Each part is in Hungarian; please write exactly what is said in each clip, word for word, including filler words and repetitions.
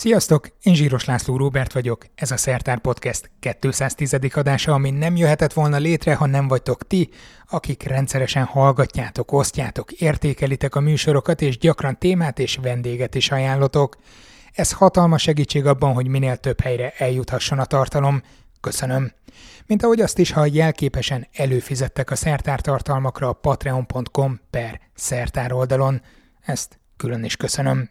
Sziasztok, én Zsíros László Róbert vagyok, ez a Szertár Podcast kétszáztizedik adása, ami nem jöhetett volna létre, ha nem vagytok ti, akik rendszeresen hallgatjátok, osztjátok, értékelitek a műsorokat, és gyakran témát és vendéget is ajánlotok. Ez hatalmas segítség abban, hogy minél több helyre eljuthasson a tartalom. Köszönöm! Mint ahogy azt is, ha jelképesen előfizettek a Szertár tartalmakra a patreon.com per Szertár oldalon. Ezt külön is köszönöm.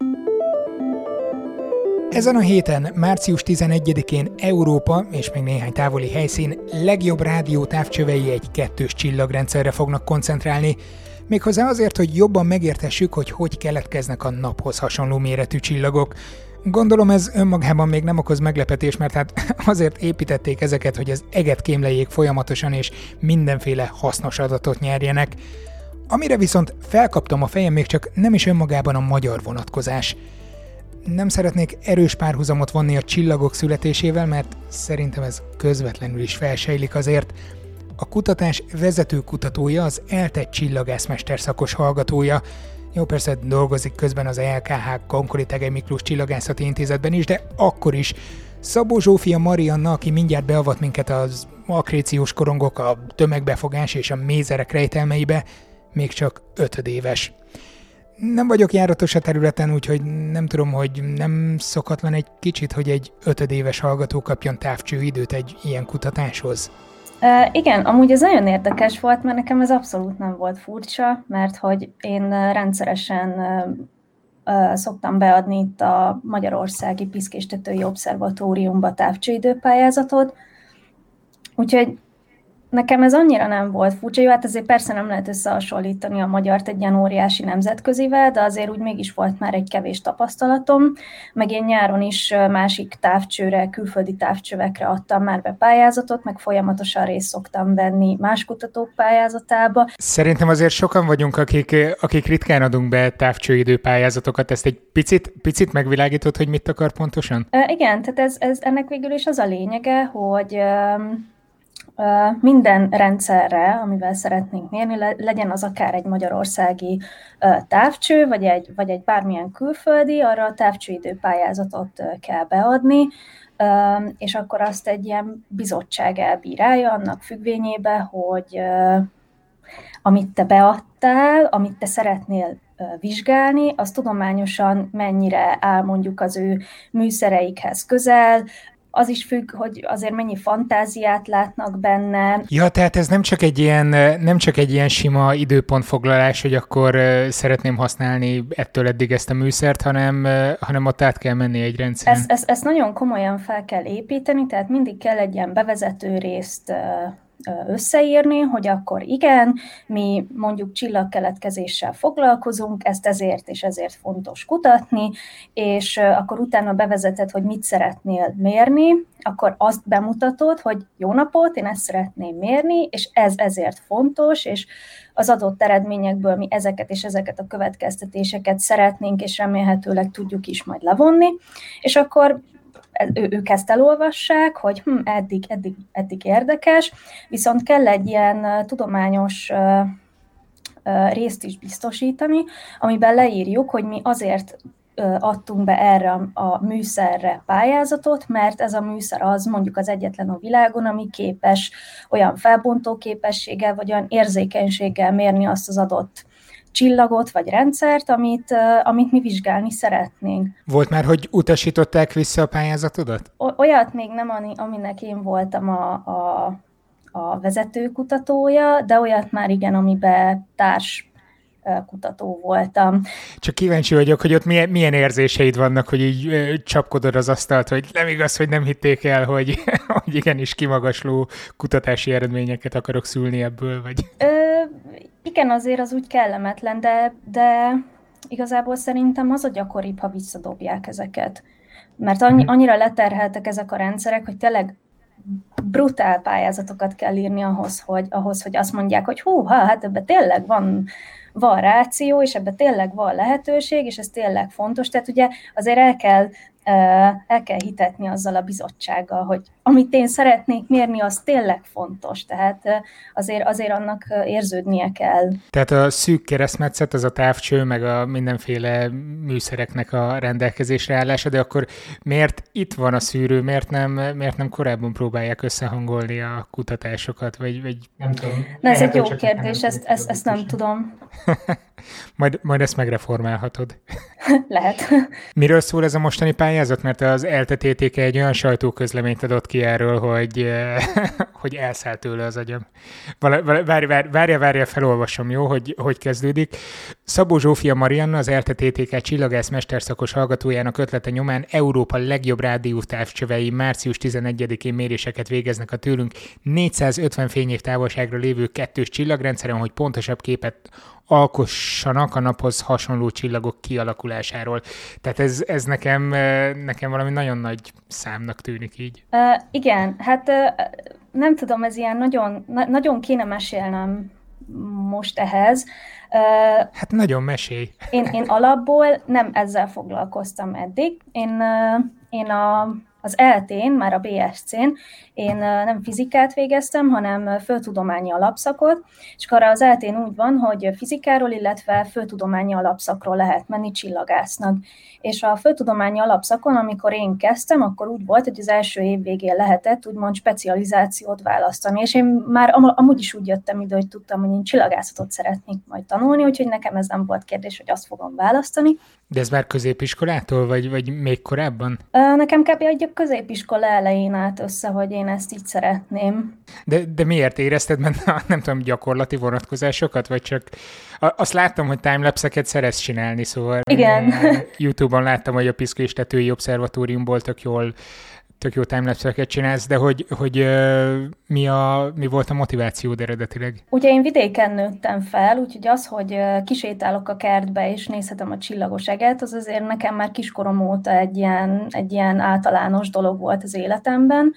Ezen a héten, március tizenegyedikén Európa és még néhány távoli helyszín legjobb rádiótávcsövei egy kettős csillagrendszerre fognak koncentrálni, méghozzá azért, hogy jobban megértessük, hogy hogy keletkeznek a naphoz hasonló méretű csillagok. Gondolom ez önmagában még nem okoz meglepetés, mert hát azért építették ezeket, hogy az eget kémlejék folyamatosan és mindenféle hasznos adatot nyerjenek. Amire viszont felkaptam a fejem, még csak nem is önmagában a magyar vonatkozás. Nem szeretnék erős párhuzamot vonni a csillagok születésével, mert szerintem ez közvetlenül is felsejlik azért. A kutatás vezető kutatója az ELTE csillagászmester szakos hallgatója. Jó, persze dolgozik közben az el ká há Konkoly Thege Miklós Csillagászati Intézetben is, de akkor is. Szabó Zsófia Marianna, aki mindjárt beavat minket az akréciós korongok, a tömegbefogás és a mézerek rejtelmeibe, még csak ötödéves. Nem vagyok járatos a területen, úgyhogy nem tudom, hogy nem szokatlan egy kicsit, hogy egy ötödéves hallgató kapjon távcsőidőt egy ilyen kutatáshoz. Uh, igen, amúgy ez nagyon érdekes volt, mert nekem ez abszolút nem volt furcsa, mert hogy én rendszeresen uh, szoktam beadni itt a magyarországi Piszkés Tetői Obszervatóriumba távcsőidőpályázatot, úgyhogy nekem ez annyira nem volt furcsa. Jó, hát azért persze nem lehet összehasonlítani a magyart egy ilyen óriási nemzetközivel, de azért úgy mégis volt már egy kevés tapasztalatom, meg én nyáron is másik távcsőre, külföldi távcsövekre adtam már be pályázatot, meg folyamatosan részt szoktam venni más kutatók pályázatába. Szerintem azért sokan vagyunk, akik, akik ritkán adunk be távcsőidő pályázatokat. Ezt egy picit, picit megvilágított, hogy mit akar pontosan? E, igen, tehát ez, ez, ennek végül is az a lényege, hogy... minden rendszerre, amivel szeretnénk mérni, legyen az akár egy magyarországi távcső, vagy egy, vagy egy bármilyen külföldi, arra a távcsőidőpályázatot kell beadni, és akkor azt egy ilyen bizottság elbírálja annak függvényében, hogy amit te beadtál, amit te szeretnél vizsgálni, az tudományosan mennyire áll mondjuk az ő műszereikhez közel. Az is függ, hogy azért mennyi fantáziát látnak benne. Ja, tehát ez nem csak egy ilyen, nem csak egy ilyen sima időpontfoglalás, hogy akkor szeretném használni ettől eddig ezt a műszert, hanem, hanem ott át kell menni egy rendszeren. Ezt, ezt, ezt nagyon komolyan fel kell építeni, tehát mindig kell egy ilyen bevezető részt összeírni, hogy akkor igen, mi mondjuk csillagkeletkezéssel foglalkozunk, ezt ezért és ezért fontos kutatni, és akkor utána bevezeted, hogy mit szeretnél mérni, akkor azt bemutatod, hogy jó napot, én ezt szeretném mérni, és ez ezért fontos, és az adott eredményekből mi ezeket és ezeket a következtetéseket szeretnénk, és remélhetőleg tudjuk is majd levonni, és akkor Ő, ők ezt elolvassák, hogy hm, eddig, eddig, eddig érdekes, viszont kell egy ilyen tudományos uh, uh, részt is biztosítani, amiben leírjuk, hogy mi azért uh, adtunk be erre a műszerre pályázatot, mert ez a műszer az mondjuk az egyetlen a világon, ami képes olyan felbontó képességgel, vagy olyan érzékenységgel mérni azt az adott csillagot vagy rendszert, amit, amit mi vizsgálni szeretnénk. Volt már, hogy utasították vissza a pályázatodat? Olyat még nem, aminek én voltam a, a, a vezető kutatója, de olyat már igen, amiben társ kutató voltam. Csak kíváncsi vagyok, hogy ott milyen, milyen érzéseid vannak, hogy így csapkodod az asztalt, hogy nem igaz, hogy nem hitték el, hogy, hogy igenis kimagasló kutatási eredményeket akarok szülni ebből, vagy... Ö, igen, azért az úgy kellemetlen, de, de igazából szerintem az a gyakoribb, ha visszadobják ezeket. Mert annyi, annyira leterheltek ezek a rendszerek, hogy tényleg brutál pályázatokat kell írni ahhoz, hogy, ahhoz, hogy azt mondják, hogy húha, hát ebben tényleg van... van ráció, és ebben tényleg van lehetőség, és ez tényleg fontos. Tehát ugye azért el kell, el kell hitetni azzal a bizottsággal, hogy amit én szeretnék mérni, az tényleg fontos, tehát azért, azért annak érződnie kell. Tehát a szűk keresztmetszet, az a távcső, meg a mindenféle műszereknek a rendelkezésre állása, de akkor miért itt van a szűrő, miért nem, miért nem korábban próbálják összehangolni a kutatásokat, vagy... vagy... Nem tudom. Na, ez egy jó kérdés, ezt, ezt, ezt nem tudom. Majd, majd ezt megreformálhatod. Lehet. Miről szól ez a mostani pályázat? Mert az E L T E T T K egy olyan sajtóközleményt adott ki erről, hogy, hogy elszállt tőle az agyam. Várja, várja, várja, felolvasom, jó, hogy, hogy kezdődik. Szabó Zsófia Marianna, az E L T E T T K csillagász mesterszakos hallgatójának ötlete nyomán Európa legjobb rádiótávcsövei március tizenegyedikén méréseket végeznek a tőlünk négyszázötven fényév távolságra lévő kettős csillagrendszeren, hogy pontosabb képet alkossanak a naphoz hasonló csillagok kialakulásáról. Tehát ez, ez nekem, nekem valami nagyon nagy számnak tűnik így. Uh, igen, hát uh, nem tudom, ez ilyen nagyon, na- nagyon kéne mesélnem most ehhez. Uh, hát nagyon mesélj. Én, én alapból nem ezzel foglalkoztam eddig. Én, uh, én a... Az E L T E N, már a B S C-n, én nem fizikát végeztem, hanem földtudományi alapszakot, és akkor az E L T E N úgy van, hogy fizikáról, illetve földtudományi alapszakról lehet menni csillagásznak. És a földtudományi alapszakon, amikor én kezdtem, akkor úgy volt, hogy az első év végén lehetett úgymond specializációt választani, és én már am- amúgy is úgy jöttem ide, hogy tudtam, hogy én csillagászatot szeretnék majd tanulni, úgyhogy nekem ez nem volt kérdés, hogy azt fogom választani. De ez már középiskolától, vagy, vagy még korábban? Nekem kb. A középiskola elején állt össze, hogy én ezt így szeretném. De, de miért érezted benne, nem tudom, gyakorlati vonatkozásokat, vagy csak... Azt láttam, hogy timelapse-eket szeretsz csinálni, szóval... Igen. YouTube-on láttam, hogy a Piszkés Tetői Obszervatóriumból tök jól, tök jó timelapse-eket csinálsz, de hogy, hogy mi, a, mi volt a motivációd eredetileg? Ugye én vidéken nőttem fel, úgyhogy az, hogy kisétálok a kertbe és nézhetem a csillagos eget, az azért nekem már kiskorom óta egy ilyen, egy ilyen általános dolog volt az életemben.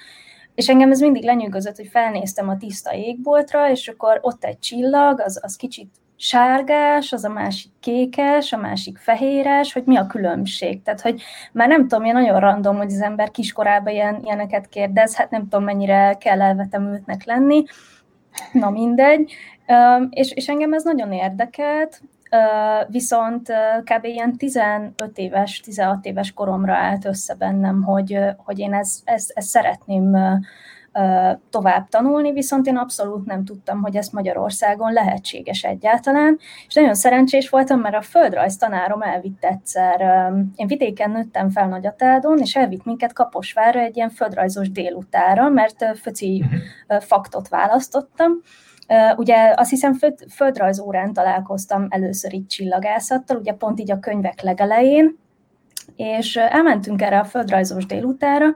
És engem ez mindig lenyűgözött, hogy felnéztem a tiszta égboltra, és akkor ott egy csillag, az, az kicsit sárgás, az a másik kékes, a másik fehéres, hogy mi a különbség. Tehát, hogy már nem tudom, én nagyon random, hogy az ember kiskorában ilyen, ilyeneket kérdez, hát nem tudom, mennyire kell elvetemültnek lenni, na mindegy. És, és engem ez nagyon érdekelt, viszont kb. Ilyen tizenöt éves, tizenhat éves koromra állt össze bennem, hogy, hogy én ezt, ezt, ezt szeretném tovább tanulni, viszont én abszolút nem tudtam, hogy ez Magyarországon lehetséges egyáltalán, és nagyon szerencsés voltam, mert a földrajz tanárom elvitt egyszer. Én vidéken nőttem fel Nagyatádon, és elvitt minket Kaposvárra egy ilyen földrajzos délutára, mert föci faktot választottam. Ugye azt hiszem földrajzórán találkoztam először így csillagászattal, ugye pont így a könyvek legelején, és elmentünk erre a földrajzos délutára,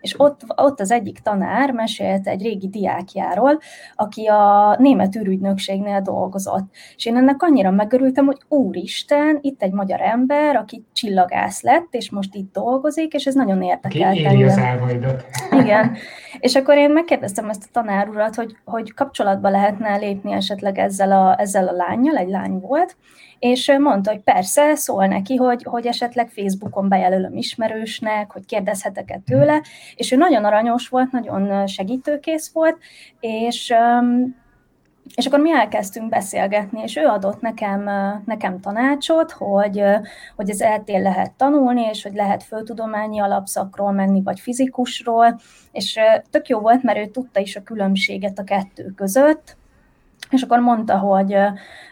és ott, ott az egyik tanár mesélt egy régi diákjáról, aki a német űrügynökségnél dolgozott. És én ennek annyira megörültem, hogy úristen, itt egy magyar ember, aki csillagász lett, és most itt dolgozik, és ez nagyon érdekelt. Ki éli az álmaidat. Igen. És akkor én megkérdeztem ezt a tanár urat, hogy, hogy kapcsolatba lehetne lépni esetleg ezzel a, ezzel a lánnyal, egy lány volt, és mondta, hogy persze, szól neki, hogy, hogy esetleg Facebookon bejelölöm ismerősnek, hogy kérdezhetek-e tőle, és ő nagyon aranyos volt, nagyon segítőkész volt, és, és akkor mi elkezdtünk beszélgetni, és ő adott nekem, nekem tanácsot, hogy, hogy az E L T E N lehet tanulni, és hogy lehet földtudományi alapszakról menni, vagy fizikusról, és tök jó volt, mert ő tudta is a különbséget a kettő között. És akkor mondta, hogy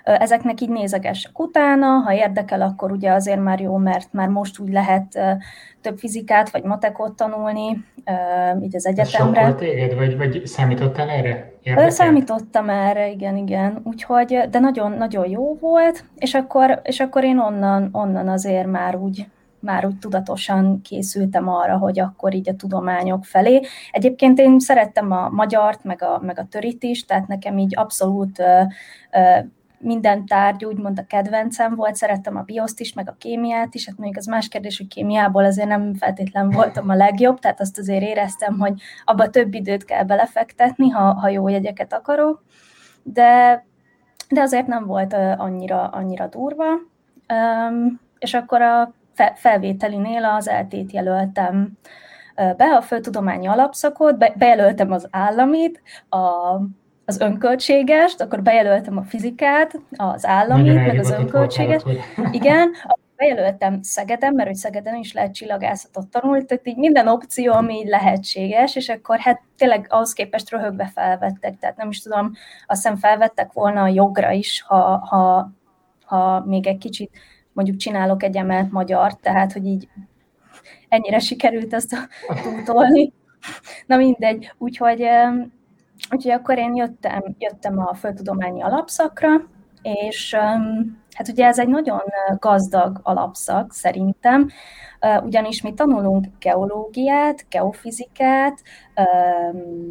ezeknek így nézegessek utána, ha érdekel, akkor ugye azért már jó, mert már most úgy lehet több fizikát vagy matekot tanulni, így az egyetemre. Sok volt téged, vagy, vagy számítottál erre? Érdekel? Számítottam erre, igen, igen. Úgyhogy, de nagyon, nagyon jó volt, és akkor, és akkor én onnan, onnan azért már úgy, már úgy tudatosan készültem arra, hogy akkor így a tudományok felé. Egyébként én szerettem a magyart, meg a, meg a törit is, tehát nekem így abszolút ö, ö, minden tárgy úgymond a kedvencem volt, szerettem a bioszt is, meg a kémiát is, hát még az más kérdés, hogy kémiából azért nem feltétlen voltam a legjobb, tehát azt azért éreztem, hogy abba több időt kell belefektetni, ha, ha jó jegyeket akarok, de, de azért nem volt annyira, annyira durva. Üm, és akkor a felvételinél az E L T E T-t jelöltem be a földtudományi alapszakot, be, bejelöltem az államit, a, az önköltségest, akkor bejelöltem a fizikát, az államit, nagyon meg az önköltségest. Igen, bejelöltem Szegeden, mert hogy Szegeden is lehet csillagászatot tanulni, tehát így minden opció, ami így lehetséges, és akkor hát tényleg ahhoz képest röhögve felvettek, tehát nem is tudom, azt hiszem felvettek volna a jogra is, ha, ha, ha még egy kicsit mondjuk csinálok egy emelt magyar, tehát hogy így ennyire sikerült ezt túltolni. Na mindegy, úgyhogy, úgyhogy akkor én jöttem, jöttem a földtudományi alapszakra, és hát ugye ez egy nagyon gazdag alapszak szerintem, ugyanis mi tanulunk geológiát, geofizikát,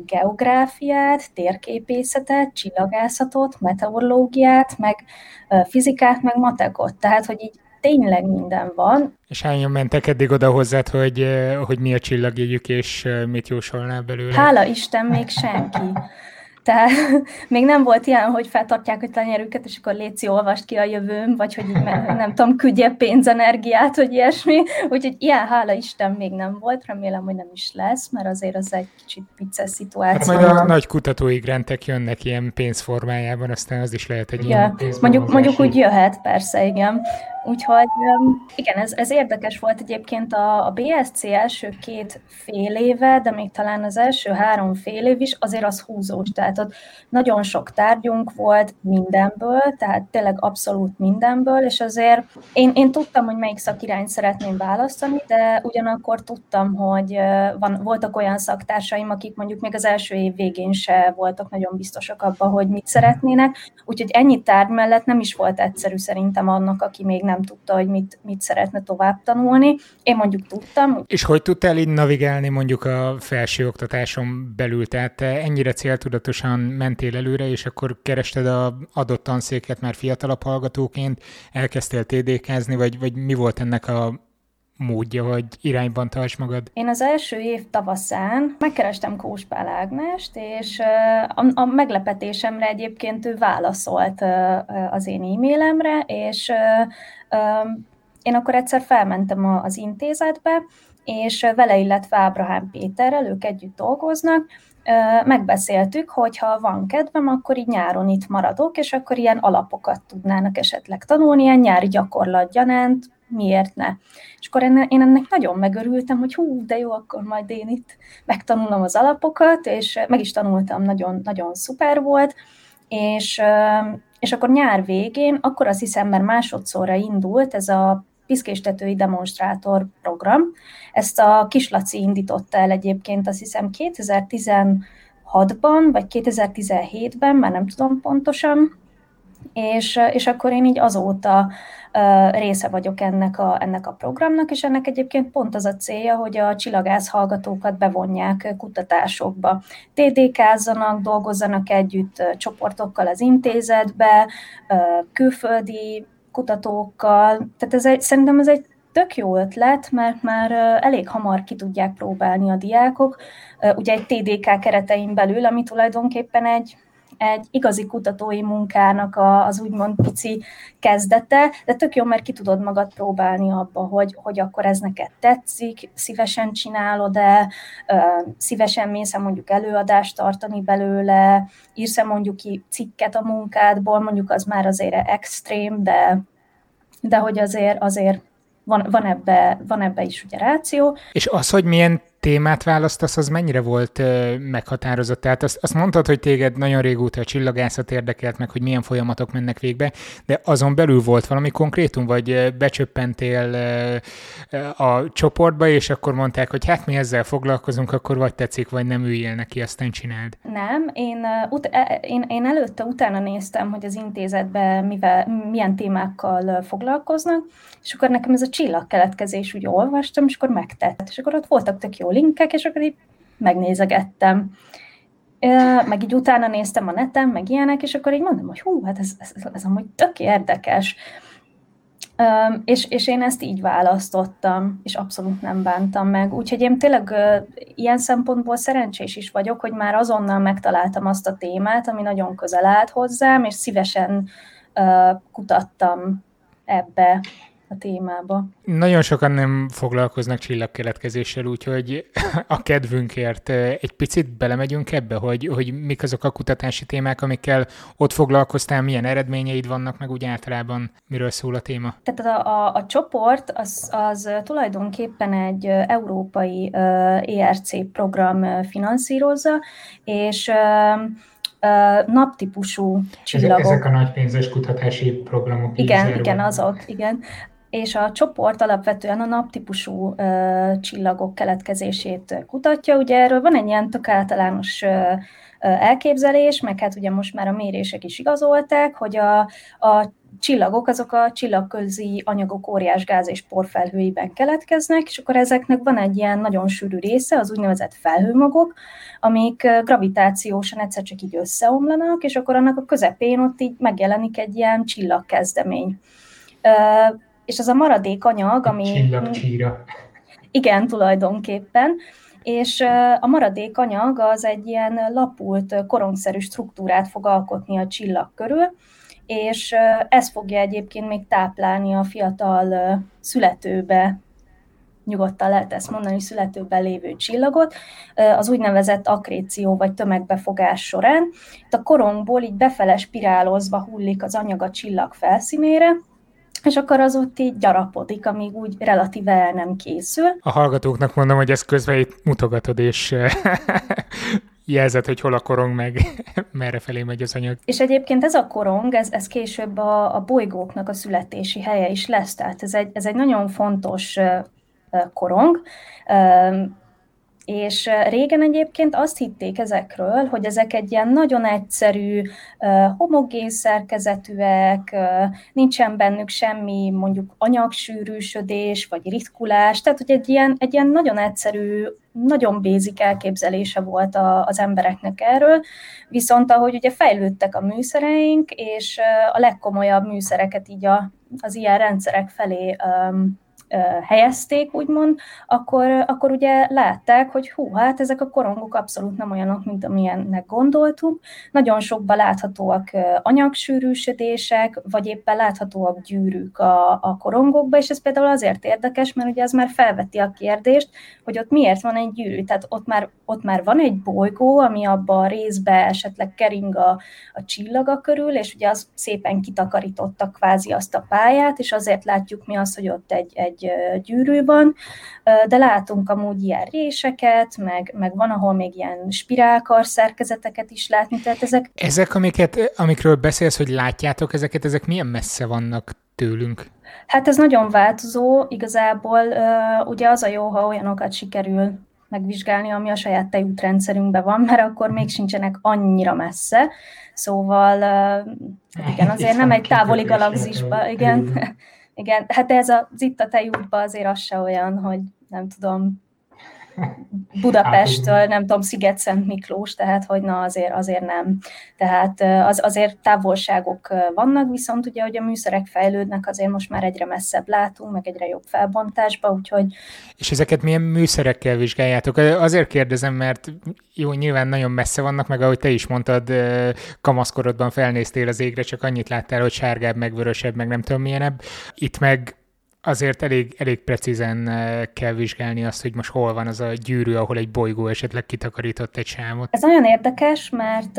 geográfiát, térképészetet, csillagászatot, meteorológiát, meg fizikát, meg matekot, tehát hogy így tényleg minden van. És hányan mentek eddig oda hozzád, hogy, hogy mi a csillagjegyük, és mit jósolnál belőle? Hála Isten, még senki. Tehát még nem volt ilyen, hogy feltartják a tenyerüket, és akkor léci, olvast ki a jövőm, vagy hogy így nem tudom, küldje pénzenergiát, hogy ilyesmi. Úgyhogy ilyen, hála Isten, még nem volt. Remélem, hogy nem is lesz, mert azért az egy kicsit vicces szituáció. Hát majd a nagy kutatói grantek jönnek ilyen pénzformájában, aztán az is lehet egy igen, ilyen pénzformájában. Mondjuk úgy jöhet, persze, igen. Úgyhogy igen, ez, ez érdekes volt egyébként a, a bé es cé első két fél éve, de még talán az első három fél év is, azért az húzós, tehát ott nagyon sok tárgyunk volt mindenből, tehát tényleg abszolút mindenből, és azért én, én tudtam, hogy melyik szakirányt szeretném választani, de ugyanakkor tudtam, hogy van, voltak olyan szaktársaim, akik mondjuk még az első év végén se voltak nagyon biztosak abban, hogy mit szeretnének, úgyhogy ennyi tárgy mellett nem is volt egyszerű szerintem annak, aki még nem tudta, hogy mit, mit szeretne tovább tanulni. Én mondjuk tudtam. És hogy tudtál így navigálni mondjuk a felsőoktatáson belül? Tehát te ennyire céltudatosan mentél előre, és akkor kerested az adott tanszéket már fiatalabb hallgatóként, elkezdtél té dé kázni, vagy, vagy mi volt ennek a módja, vagy irányban tarts magad? Én az első év tavaszán megkerestem Kóspál Ágnest, és a meglepetésemre egyébként ő válaszolt az én e-mailemre, és én akkor egyszer felmentem az intézetbe, és vele, illetve Ábrahám Péterrel, ők együtt dolgoznak, megbeszéltük, hogy ha van kedvem, akkor így nyáron itt maradok, és akkor ilyen alapokat tudnának esetleg tanulni, ilyen nyári gyakorlatgyanánt, miért ne? És akkor enne, én ennek nagyon megörültem, hogy hú, de jó, akkor majd én itt megtanulom az alapokat, és meg is tanultam, nagyon, nagyon szuper volt, és, és akkor nyár végén, akkor azt hiszem, mert másodszorra indult ez a Piszkés Tetői demonstrátor program. Ezt a Kislaci indította el egyébként, azt hiszem kétezer-tizenhatban, vagy kétezer-tizenhétben, már nem tudom pontosan, És, és akkor én így azóta uh, része vagyok ennek a, ennek a programnak, és ennek egyébként pont az a célja, hogy a csillagász hallgatókat bevonják kutatásokba. té dé kázzanak, dolgozzanak együtt csoportokkal az intézetbe, uh, külföldi kutatókkal, tehát ez egy, szerintem ez egy tök jó ötlet, mert már elég hamar ki tudják próbálni a diákok, uh, ugye egy té dé ká keretein belül, ami tulajdonképpen egy egy igazi kutatói munkának az úgymond pici kezdete, de tök jó, mert ki tudod magad próbálni abba, hogy, hogy akkor ez neked tetszik, szívesen csinálod-e, szívesen mész-e mondjuk előadást tartani belőle, írsz-e mondjuk ki cikket a munkádból, mondjuk az már azért extrém, de, de hogy azért, azért van, van, ebbe, van ebbe is ugye ráció. És az, hogy milyen témát választasz, az mennyire volt meghatározott? Tehát azt, azt mondtad, hogy téged nagyon régóta a csillagászat érdekelt meg, hogy milyen folyamatok mennek végbe, de azon belül volt valami konkrétum, vagy becsöppentél a csoportba, és akkor mondták, hogy hát mi ezzel foglalkozunk, akkor vagy tetszik, vagy nem, üljél neki, aztán csináld. Nem, én, ut- én, én előtte, utána néztem, hogy az intézetben mivel, milyen témákkal foglalkoznak, és akkor nekem ez a csillagkeletkezés úgy olvastam, és akkor megtett. És akkor ott voltak tök jó linkek, és akkor így megnézegettem. Meg így utána néztem a neten, meg ilyenek, és akkor így mondom, hogy hú, hát ez, ez, ez amúgy tök érdekes. És, és én ezt így választottam, és abszolút nem bántam meg. Úgyhogy én tényleg ilyen szempontból szerencsés is vagyok, hogy már azonnal megtaláltam azt a témát, ami nagyon közel állt hozzám, és szívesen kutattam ebbe. a témába. Nagyon sokan nem foglalkoznak csillagkeletkezéssel, úgyhogy a kedvünkért egy picit belemegyünk ebbe, hogy, hogy mik azok a kutatási témák, amikkel ott foglalkoztál, milyen eredményeid vannak, meg úgy általában miről szól a téma? Tehát a, a, a csoport az, az tulajdonképpen egy európai E R C program finanszírozza, és naptípusú csillagok. Ezek a nagy pénzes kutatási programok. Igen, igen, azok, igen. És a csoport alapvetően a naptípusú uh, csillagok keletkezését kutatja. Ugye erről van egy ilyen tök általános uh, elképzelés, meg hát ugye most már a mérések is igazolták, hogy a, a csillagok azok a csillagközi anyagok óriás gáz- és porfelhőiben keletkeznek, és akkor ezeknek van egy ilyen nagyon sűrű része, az úgynevezett felhőmagok, amik gravitációsan egyszer csak így összeomlanak, és akkor annak a közepén ott így megjelenik egy ilyen csillagkezdemény. Uh, és az a maradék anyag, ami... Csillagcsíra. Igen, tulajdonképpen. És a maradék anyag az egy ilyen lapult, korongszerű struktúrát fog alkotni a csillag körül, és ez fogja egyébként még táplálni a fiatal születőbe, nyugodtan lehet ezt mondani, születőben lévő csillagot, az úgynevezett akréció vagy tömegbefogás során. Itt a korongból így befele spirálozva hullik az anyag a csillag felszínére, és akkor az ott így gyarapodik, amíg úgy relatíve el nem készül. A hallgatóknak mondom, hogy ezt közben itt mutogatod, és jelzed, hogy hol a korong, meg merre felé megy az anyag. És egyébként ez a korong, ez, ez később a, a bolygóknak a születési helye is lesz, tehát ez egy, ez egy nagyon fontos korong, és régen egyébként azt hitték ezekről, hogy ezek egy ilyen nagyon egyszerű, homogén szerkezetűek, nincsen bennük semmi mondjuk anyagsűrűsödés, vagy ritkulás, tehát hogy egy ilyen, egy ilyen nagyon egyszerű, nagyon basic elképzelése volt a, az embereknek erről, viszont ahogy ugye fejlődtek a műszereink, és a legkomolyabb műszereket így a, az ilyen rendszerek felé um, helyezték, úgymond, akkor, akkor ugye látták, hogy hú, hát ezek a korongok abszolút nem olyanok, mint amilyennek gondoltuk. Nagyon sokban láthatóak anyagsűrűsödések, vagy éppen láthatóak gyűrűk a, a korongokba, és ez például azért érdekes, mert ugye ez már felveti a kérdést, hogy ott miért van egy gyűrű, tehát ott már, ott már van egy bolygó, ami abban a részben esetleg kering a, a csillaga körül, és ugye az szépen kitakarította kvázi azt a pályát, és azért látjuk mi azt, hogy ott egy, egy gyűrű van, de látunk amúgy ilyen réseket, meg, meg van, ahol még ilyen spirálkar szerkezeteket is látni, tehát ezek... Ezek, amiket, amikről beszélsz, hogy látjátok ezeket, ezek milyen messze vannak tőlünk? Hát ez nagyon változó, igazából ugye az a jó, ha olyanokat sikerül megvizsgálni, ami a saját tejútrendszerünkben van, mert akkor még sincsenek annyira messze, szóval igen, azért nem egy távoli galaxisban, igen... Igen, hát ez az itt a tejútban azért az se olyan, hogy nem tudom, Budapesttől, nem tudom, Sziget-Szent Miklós, tehát hogy na azért, azért nem. Tehát az, azért távolságok vannak, viszont ugye, hogy a műszerek fejlődnek, azért most már egyre messzebb látunk, meg egyre jobb felbontásba, úgyhogy... És ezeket milyen műszerekkel vizsgáljátok? Azért kérdezem, mert jó, nyilván nagyon messze vannak, meg ahogy te is mondtad, kamaszkorodban felnéztél az égre, csak annyit láttál, hogy sárgább, meg vörösebb, meg nem tudom milyenebb. Itt meg... Azért elég, elég precízen kell vizsgálni azt, hogy most hol van az a gyűrű, ahol egy bolygó esetleg kitakarított egy sávot. Ez nagyon érdekes, mert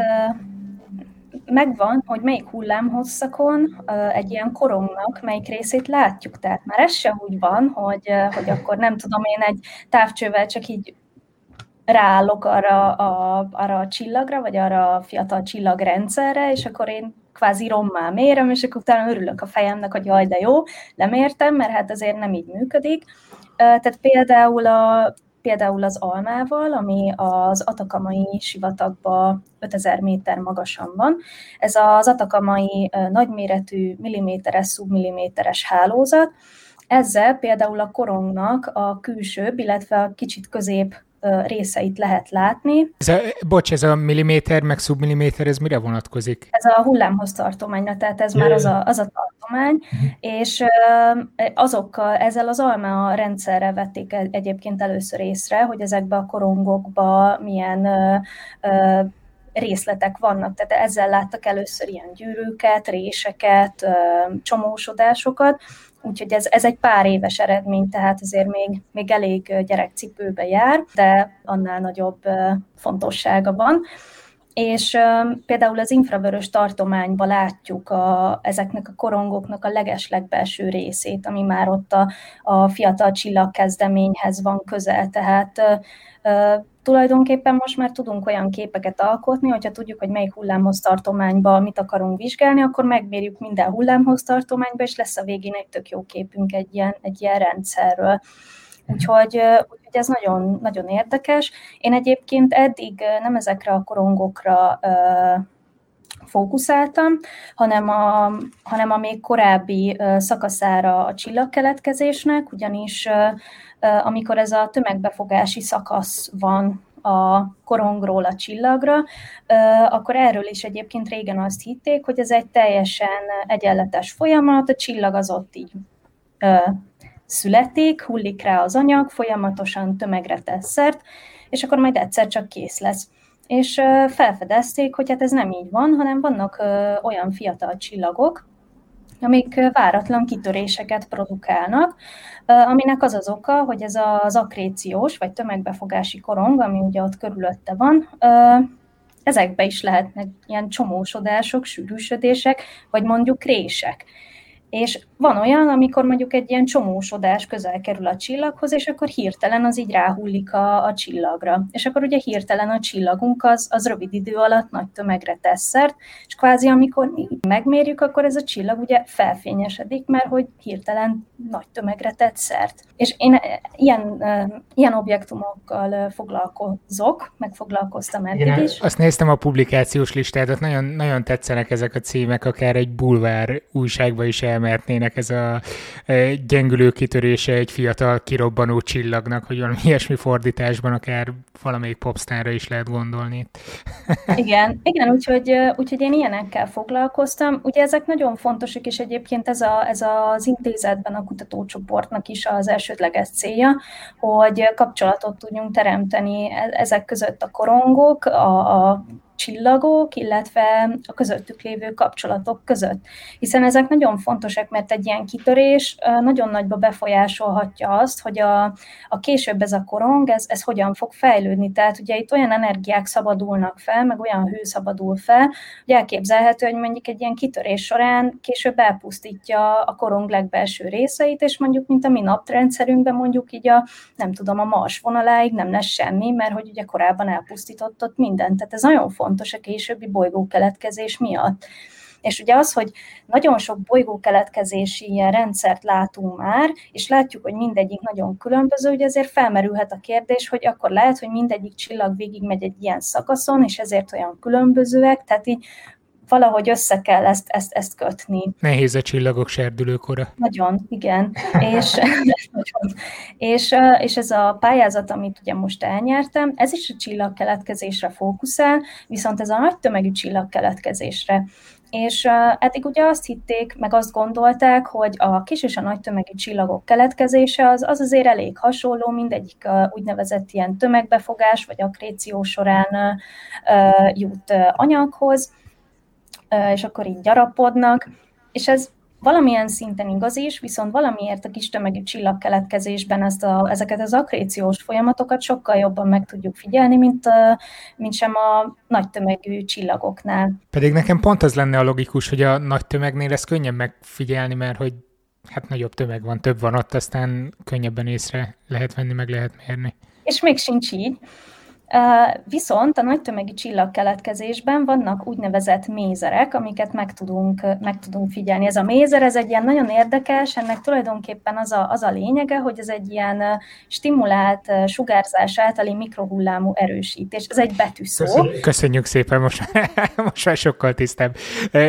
megvan, hogy melyik hullámhosszakon egy ilyen korongnak melyik részét látjuk. Tehát már ez se úgy van, hogy, hogy akkor nem tudom én egy távcsővel csak így ráállok arra a, arra a csillagra, vagy arra a fiatal csillagrendszerre, és akkor én kvázi rommá mérem, és akkor utána örülök a fejemnek, hogy jaj, de jó, lemértem, mert hát azért nem így működik. Tehát például, a, például az almával, ami az atakamai sivatagban ötezer méter magasan van, ez az atakamai nagyméretű milliméteres, szubmilliméteres hálózat, ezzel például a korongnak a külsőbb, illetve a kicsit közép részeit lehet látni. Ez a, bocs, ez a milliméter, meg szubmilliméter, ez mire vonatkozik? Ez a hullámhossz tartományra, tehát ez yeah. már az a, az a tartomány, mm-hmm. és azokkal, ezzel az alma rendszerrel vették egyébként először észre, hogy ezekbe a korongokba milyen ö, ö, részletek vannak, tehát ezzel láttak először ilyen gyűrűket, réseket, csomósodásokat, Úgyhogy ez, ez egy pár éves eredmény, tehát azért még, még elég gyerekcipőbe jár, de annál nagyobb fontossága van. És um, például az infravörös tartományba látjuk a, ezeknek a korongoknak a legeslegbelső részét, ami már ott a, a fiatal csillagkezdeményhez van közel. Tehát uh, tulajdonképpen most már tudunk olyan képeket alkotni, hogyha tudjuk, hogy melyik hullámhoztartományba mit akarunk vizsgálni, akkor megmérjük minden hullámhoztartományba, és lesz a végén egy tök jó képünk egy ilyen, egy ilyen rendszerről. Úgyhogy, úgyhogy ez nagyon, nagyon érdekes. Én egyébként eddig nem ezekre a korongokra ö, fókuszáltam, hanem a, hanem a még korábbi ö, szakaszára a csillagkeletkezésnek, ugyanis ö, ö, amikor ez a tömegbefogási szakasz van a korongról a csillagra, ö, akkor erről is egyébként régen azt hitték, hogy ez egy teljesen egyenletes folyamat, a csillag az ott így ö, születik, hullik rá az anyag, folyamatosan tömegre tesz szert, és akkor majd egyszer csak kész lesz. És felfedezték, hogy hát ez nem így van, hanem vannak olyan fiatal csillagok, amik váratlan kitöréseket produkálnak, aminek az az oka, hogy ez az akréciós, vagy tömegbefogási korong, ami ugye ott körülötte van, ezekbe is lehetnek ilyen csomósodások, sűrűsödések, vagy mondjuk rések. És van olyan, amikor mondjuk egy ilyen csomósodás közel kerül a csillaghoz, és akkor hirtelen az így ráhullik a, a csillagra. És akkor ugye hirtelen a csillagunk az, az rövid idő alatt nagy tömegre tesz szert, és kvázi amikor mi megmérjük, akkor ez a csillag ugye felfényesedik, mert hogy hirtelen nagy tömegre tett szert. És én ilyen, ilyen objektumokkal foglalkozok, meg foglalkoztam eddig is. Azt néztem a publikációs listádat, nagyon, nagyon tetszenek ezek a címek, akár egy bulvár újságban is el mertnének, ez a gyengülő kitörése egy fiatal kirobbanó csillagnak, hogy valami ilyesmi fordításban akár valamelyik popstárra is lehet gondolni. Igen, igen, úgyhogy, úgyhogy én ilyenekkel foglalkoztam. Ugye ezek nagyon fontosak, és egyébként ez, a, ez az intézetben a kutatócsoportnak is az elsődleges célja, hogy kapcsolatot tudjunk teremteni ezek között a korongok, a, a csillagok, illetve a közöttük lévő kapcsolatok között. Hiszen ezek nagyon fontosak, mert egy ilyen kitörés nagyon nagyba befolyásolhatja azt, hogy a, a később ez a korong, ez, ez hogyan fog fejlődni. Tehát ugye itt olyan energiák szabadulnak fel, meg olyan hő szabadul fel, hogy elképzelhető, hogy mondjuk egy ilyen kitörés során később elpusztítja a korong legbelső részeit, és mondjuk, mint a mi naprendszerünkben mondjuk így a, nem tudom, a Mars vonaláig nem lesz semmi, mert hogy ugye korábban elpusztított ott mindent. Tehát ez nagyon fontos. fontos a későbbi bolygókeletkezés miatt. És ugye az, hogy nagyon sok bolygókeletkezési ilyen rendszert látunk már, és látjuk, hogy mindegyik nagyon különböző, ugye ezért felmerülhet a kérdés, hogy akkor lehet, hogy mindegyik csillag végigmegy egy ilyen szakaszon, és ezért olyan különbözőek, tehát így valahogy össze kell ezt, ezt, ezt kötni. Nehéz a csillagok serdülőkora. Nagyon, igen. és, és, és ez a pályázat, amit ugye most elnyertem, ez is a csillagkeletkezésre fókuszál, viszont ez a nagy tömegű csillagkeletkezésre. És uh, eddig ugye azt hitték, meg azt gondolták, hogy a kis és a nagy tömegű csillagok keletkezése az, az azért elég hasonló, mindegyik uh, úgynevezett ilyen tömegbefogás, vagy akréció során uh, jut uh, anyaghoz, és akkor így gyarapodnak, és ez valamilyen szinten igaz is, viszont valamiért a kis tömegű csillagkeletkezésben ezt a, ezeket az akréciós folyamatokat sokkal jobban meg tudjuk figyelni, mint, mint sem a nagy tömegű csillagoknál. Pedig nekem pont az lenne a logikus, hogy a nagy tömegnél ezt könnyen megfigyelni, mert hogy hát nagyobb tömeg van, több van ott, aztán könnyebben észre lehet venni, meg lehet mérni. És még sincs így. Viszont a nagy tömegű csillagkeletkezésben vannak úgynevezett mézerek, amiket meg tudunk, meg tudunk figyelni. Ez a mézer, ez egy ilyen nagyon érdekes, ennek tulajdonképpen az a, az a lényege, hogy ez egy ilyen stimulált sugárzás általi mikrohullámú erősítés. Ez egy betűszó. Köszönjük, köszönjük szépen, most, most már sokkal tisztább.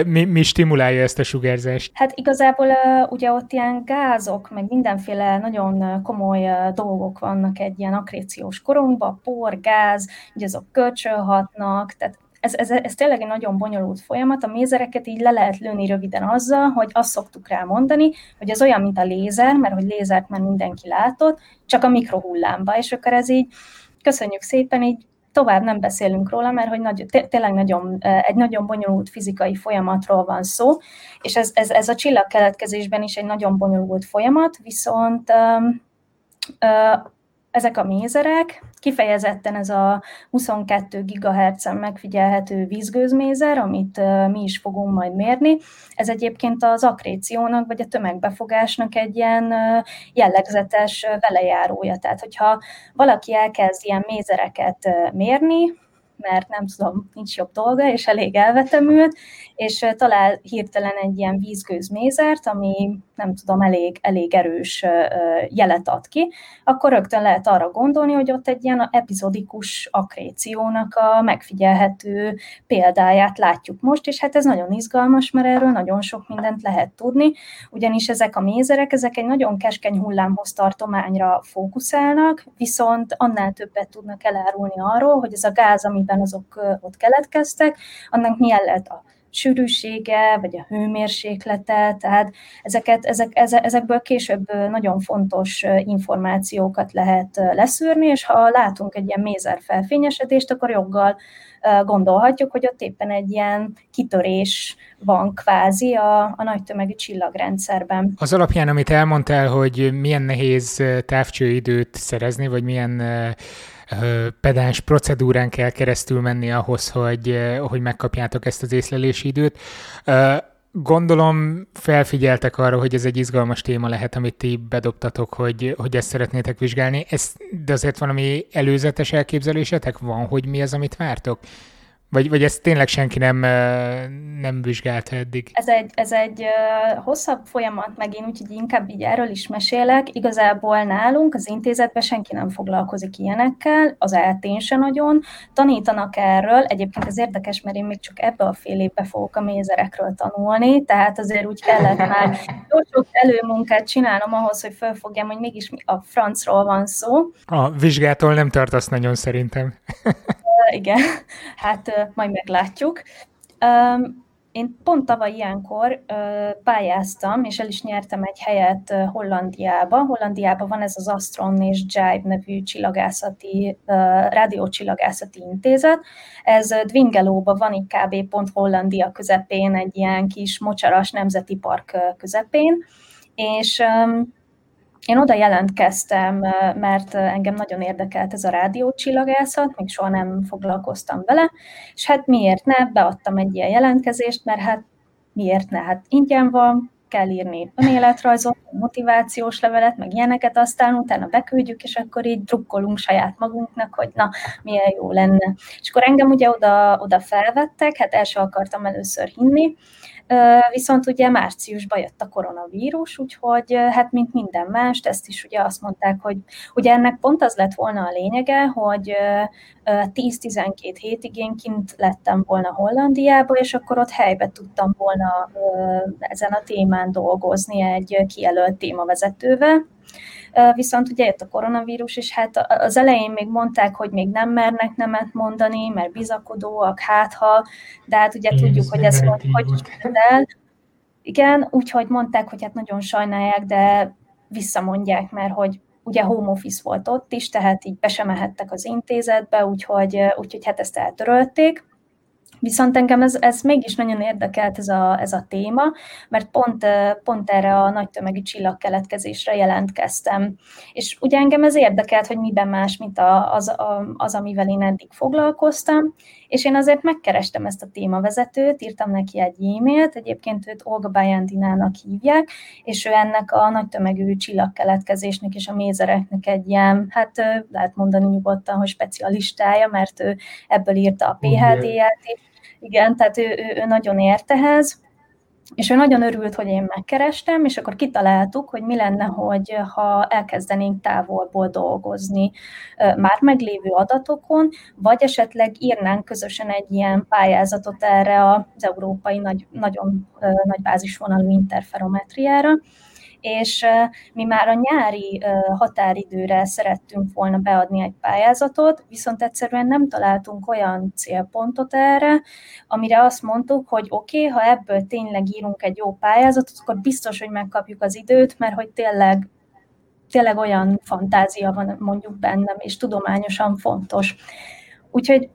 Mi, mi stimulálja ezt a sugárzást? Hát igazából ugye ott ilyen gázok, meg mindenféle nagyon komoly dolgok vannak egy ilyen akréciós korongban, por, gáz, ugye azok kölcsönhatnak, tehát ez, ez, ez tényleg egy nagyon bonyolult folyamat, a mézereket így le lehet lőni röviden azzal, hogy azt szoktuk rá mondani, hogy az olyan, mint a lézer, mert hogy lézert már mindenki látott, csak a mikrohullámba, és akkor ez így, köszönjük szépen, így tovább nem beszélünk róla, mert hogy nagy, tényleg nagyon, egy nagyon bonyolult fizikai folyamatról van szó, és ez, ez, ez a csillagkeletkezésben is egy nagyon bonyolult folyamat, viszont ezek a mézerek, kifejezetten ez a huszonkettő gigahertzen megfigyelhető vízgőzmézer, amit mi is fogunk majd mérni, ez egyébként az akréciónak, vagy a tömegbefogásnak egy ilyen jellegzetes velejárója. Tehát, hogyha valaki elkezd ilyen mézereket mérni, mert nem tudom, nincs jobb dolga, és elég elvetemült, és talál hirtelen egy ilyen vízgőzmézert, ami nem tudom, elég, elég erős jelet ad ki, akkor rögtön lehet arra gondolni, hogy ott egy ilyen epizodikus akréciónak a megfigyelhető példáját látjuk most, és hát ez nagyon izgalmas, mert erről nagyon sok mindent lehet tudni, ugyanis ezek a mézerek, ezek egy nagyon keskeny hullámhoz tartományra fókuszálnak, viszont annál többet tudnak elárulni arról, hogy ez a gáz, amiben azok ott keletkeztek, annak milyen lehet a sűrűsége, vagy a hőmérséklete, tehát ezeket, ezek, ezekből később nagyon fontos információkat lehet leszűrni, és ha látunk egy ilyen mézer felfényesedést, akkor joggal gondolhatjuk, hogy ott éppen egy ilyen kitörés van kvázi a, a nagy tömegű csillagrendszerben. Az alapján, amit elmondtál, hogy milyen nehéz távcsőidőt szerezni, vagy milyen pedáns procedúrán kell keresztül menni ahhoz, hogy, hogy megkapjátok ezt az észlelési időt. Gondolom felfigyeltek arra, hogy ez egy izgalmas téma lehet, amit ti bedobtatok, hogy, hogy ezt szeretnétek vizsgálni. Ez, de azért valami előzetes elképzelésetek van, hogy mi az, amit vártok? Vagy, vagy ezt tényleg senki nem, nem vizsgálta eddig? Ez egy, ez egy hosszabb folyamat megint, úgyhogy inkább így erről is mesélek. Igazából nálunk az intézetben senki nem foglalkozik ilyenekkel, az eltén se nagyon. Tanítanak erről, egyébként ez érdekes, mert én még csak ebbe a fél évbe fogok a mézerekről tanulni, tehát azért úgy kellett már sok előmunkát csinálnom ahhoz, hogy fölfogjam, hogy mégis a francról van szó. A vizsgától nem tartasz nagyon szerintem. Igen, hát majd meglátjuk. Én pont tavaly ilyenkor pályáztam, és el is nyertem egy helyet Hollandiába. Hollandiában van ez az Astron és Jive nevű csillagászati, rádiócsillagászati intézet. Ez Dwingelóban van, így kb. Pont Hollandia közepén, egy ilyen kis mocsaras nemzeti park közepén, és én oda jelentkeztem, mert engem nagyon érdekelt ez a rádiócsillagászat, még soha nem foglalkoztam vele, és hát miért ne, beadtam egy ilyen jelentkezést, mert hát miért ne, hát ingyen van, kell írni önéletrajzot, motivációs levelet, meg ilyeneket, aztán utána beküldjük, és akkor így drukkolunk saját magunknak, hogy na, milyen jó lenne. És akkor engem ugye oda, oda felvettek, hát el sem akartam először hinni, viszont ugye márciusban jött a koronavírus, úgyhogy hát mint minden más, ezt is ugye azt mondták, hogy ugye ennek pont az lett volna a lényege, hogy tíz-tizenkét hétig én kint lettem volna Hollandiába, és akkor ott helyben tudtam volna ezen a témán dolgozni egy kijelölt témavezetővel. Viszont ugye jött a koronavírus, és hát az elején még mondták, hogy még nem mernek nemet mondani, mert bizakodóak, hátha, de hát ugye én tudjuk, hogy ez volt, hogy jött el. Igen, úgyhogy mondták, hogy hát nagyon sajnálják, de visszamondják, mert hogy ugye home office volt ott is, tehát így be sem mehettek az intézetbe, úgyhogy, úgyhogy hát ezt eltörölték. Viszont engem ez, ez mégis nagyon érdekelt ez a, ez a téma, mert pont, pont erre a nagy tömegű csillagkeletkezésre jelentkeztem. És ugye engem ez érdekelt, hogy miben más, mint az, az, amivel én eddig foglalkoztam, és én azért megkerestem ezt a témavezetőt, írtam neki egy e-mailt, egyébként őt Olga Bajandinának hívják, és ő ennek a nagy tömegű csillagkeletkezésnek és a mézereknek egy ilyen, hát lehet mondani nyugodtan, hogy specialistája, mert ő ebből írta a pé há dé-ját, igen, tehát ő, ő, ő nagyon ért ehhez, és ő nagyon örült, hogy én megkerestem, és akkor kitaláltuk, hogy mi lenne, hogy ha elkezdenénk távolból dolgozni már meglévő adatokon, vagy esetleg írnánk közösen egy ilyen pályázatot erre az európai nagy, nagyon nagy bázisvonalú interferometriára, és mi már a nyári határidőre szerettünk volna beadni egy pályázatot, viszont egyszerűen nem találtunk olyan célpontot erre, amire azt mondtuk, hogy oké, okay, ha ebből tényleg írunk egy jó pályázatot, akkor biztos, hogy megkapjuk az időt, mert hogy tényleg, tényleg olyan fantázia van mondjuk bennem, és tudományosan fontos. Úgyhogy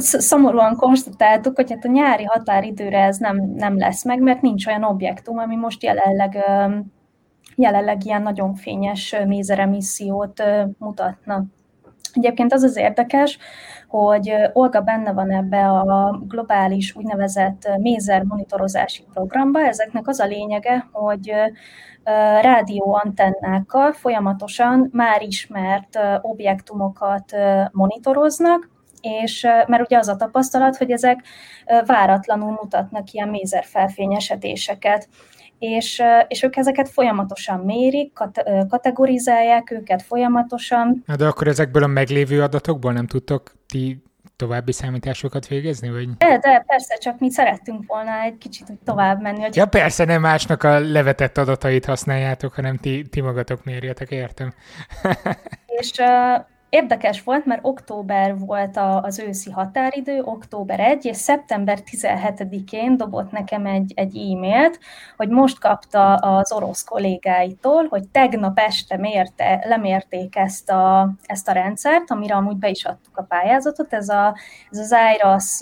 szomorúan konstatáltuk, hogy hát a nyári határidőre ez nem, nem lesz meg, mert nincs olyan objektum, ami most jelenleg, jelenleg ilyen nagyon fényes mézeremissziót mutatna. Egyébként az az érdekes, hogy Olga benne van ebbe a globális úgynevezett mézer monitorozási programba. Ezeknek az a lényege, hogy rádióantennákkal folyamatosan már ismert objektumokat monitoroznak, és mert ugye az a tapasztalat, hogy ezek váratlanul mutatnak ilyen mézerfelfényesedéseket. És, és ők ezeket folyamatosan mérik, kate- kategorizálják őket folyamatosan. Na de akkor ezekből a meglévő adatokból nem tudtok ti további számításokat végezni? Vagy? De, de persze, csak mi szerettünk volna egy kicsit tovább menni. Hogy... Ja persze, nem másnak a levetett adatait használjátok, hanem ti, ti magatok mérjetek, értem. És... Uh... Érdekes volt, mert október volt az őszi határidő, október elseje, és szeptember tizenhetedikén dobott nekem egy, egy e-mailt, hogy most kapta az orosz kollégáitól, hogy tegnap este mérte, lemérték ezt a, ezt a rendszert, amire amúgy be is adtuk a pályázatot, ez, a, ez az Iras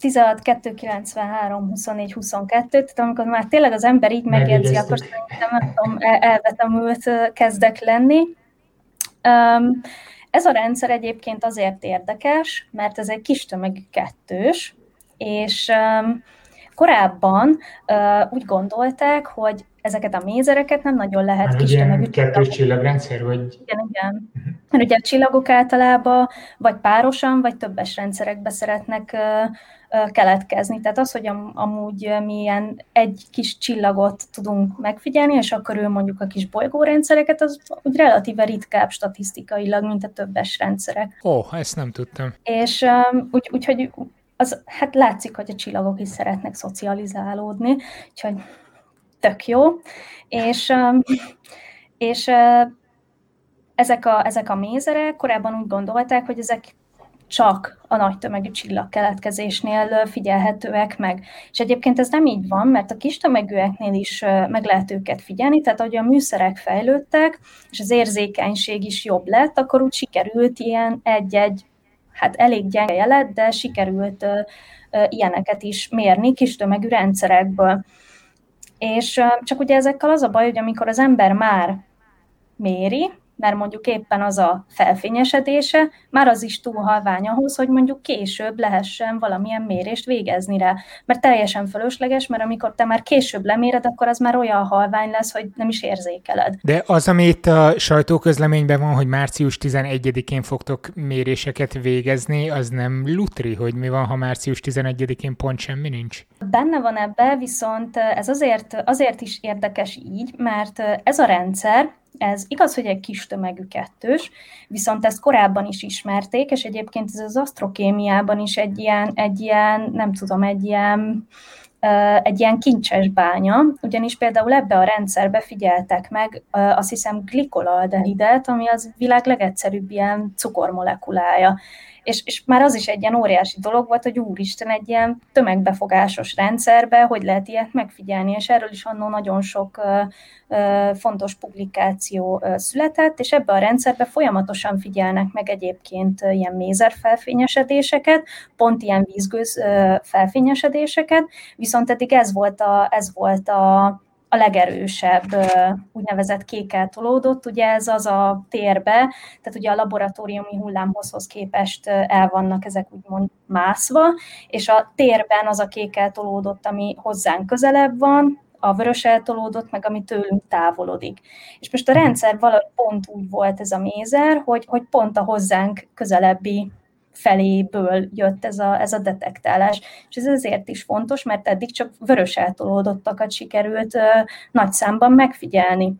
tizenhat kétszázkilencvenhárom huszonnégy huszonkettő, tehát amikor már tényleg az ember így megjegyzi, akkor nem tudom, elvetemült kezdek lenni. Um, ez a rendszer egyébként azért érdekes, mert ez egy kis tömegű kettős, és um, korábban uh, úgy gondolták, hogy ezeket a mézereket nem nagyon lehet kis tömegű. Kettős csillagrendszer, vagy? Igen, igen. Uh-huh. Mert ugye a csillagok általában vagy párosan, vagy többes rendszerekbe szeretnek uh, uh, keletkezni. Tehát az, hogy am- amúgy mi ilyen egy kis csillagot tudunk megfigyelni, és akkor ő mondjuk a kis bolygórendszereket, az úgy relatíve ritkább statisztikailag, mint a többes rendszerek. Ó, oh, ezt nem tudtam. És um, úgy, úgy, hogy az, hát látszik, hogy a csillagok is szeretnek szocializálódni, úgyhogy tök jó, és, és ezek, a, ezek a mézerek korábban úgy gondolták, hogy ezek csak a nagy tömegű csillagkeletkezésnél figyelhetőek meg. És egyébként ez nem így van, mert a kis tömegűeknél is meg lehet őket figyelni, tehát ahogy a műszerek fejlődtek, és az érzékenység is jobb lett, akkor úgy sikerült ilyen egy-egy, hát elég gyenge jelet, de sikerült ilyeneket is mérni kis tömegű rendszerekből. És csak ugye ezekkel az a baj, hogy amikor az ember már méri, mert mondjuk éppen az a felfényesedése, már az is túl halvány ahhoz, hogy mondjuk később lehessen valamilyen mérést végezni rá. Mert teljesen fölösleges, mert amikor te már később leméred, akkor az már olyan halvány lesz, hogy nem is érzékeled. De az, amit a sajtóközleményben van, hogy március tizenegyedikén fogtok méréseket végezni, az nem lutri, hogy mi van, ha március tizenegyedikén pont semmi nincs? Benne van ebbe, viszont ez azért, azért is érdekes így, mert ez a rendszer, ez igaz, hogy egy kis tömegű kettős, viszont ezt korábban is ismerték, és egyébként ez az asztrokémiában is egy ilyen, egy ilyen nem tudom, egy ilyen, egy ilyen kincses bánya, ugyanis például ebbe a rendszerbe figyeltek meg, azt hiszem, glikolaldehidet, ami az világ legegyszerűbb ilyen cukormolekulája. És, és már az is egy ilyen óriási dolog volt, hogy úristen, egy ilyen tömegbefogásos rendszerbe, hogy lehet ilyet megfigyelni, és erről is annó nagyon sok ö, ö, fontos publikáció ö, született, és ebbe a rendszerbe folyamatosan figyelnek meg egyébként ilyen mézer felfényesedéseket, pont ilyen vízgőz ö, felfényesedéseket, viszont eddig ez volt a, ez volt a a legerősebb úgynevezett kékkel tolódott, ugye ez az a térbe, tehát ugye a laboratóriumi hullámhosszhoz képest el vannak ezek úgymond mászva, és a térben az a kékkel tolódott, ami hozzánk közelebb van, a vörös eltolódott, meg ami tőlünk távolodik. És most a rendszer valahogy pont úgy volt ez a mézer, hogy, hogy pont a hozzánk közelebbi feléből jött ez a, ez a detektálás. És ez azért is fontos, mert eddig csak vörös eltolódottakat sikerült ö, nagy számban megfigyelni.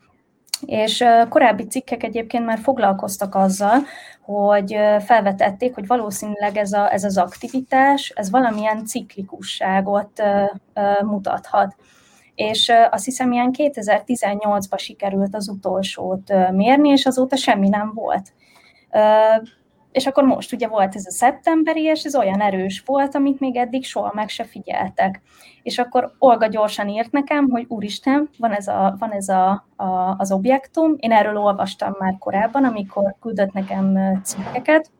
És ö, korábbi cikkek egyébként már foglalkoztak azzal, hogy ö, felvetették, hogy valószínűleg ez, a, ez az aktivitás, ez valamilyen ciklikusságot ö, ö, mutathat. És ö, azt hiszem, ilyen kétezer-tizennyolcban sikerült az utolsót ö, mérni, és azóta semmi nem volt. Ö, És akkor most ugye volt ez a szeptemberi, és ez olyan erős volt, amit még eddig soha meg se figyeltek. És akkor Olga gyorsan írt nekem, hogy úristen, van ez, a, van ez a, a, az objektum, én erről olvastam már korábban, amikor küldött nekem cikkeket,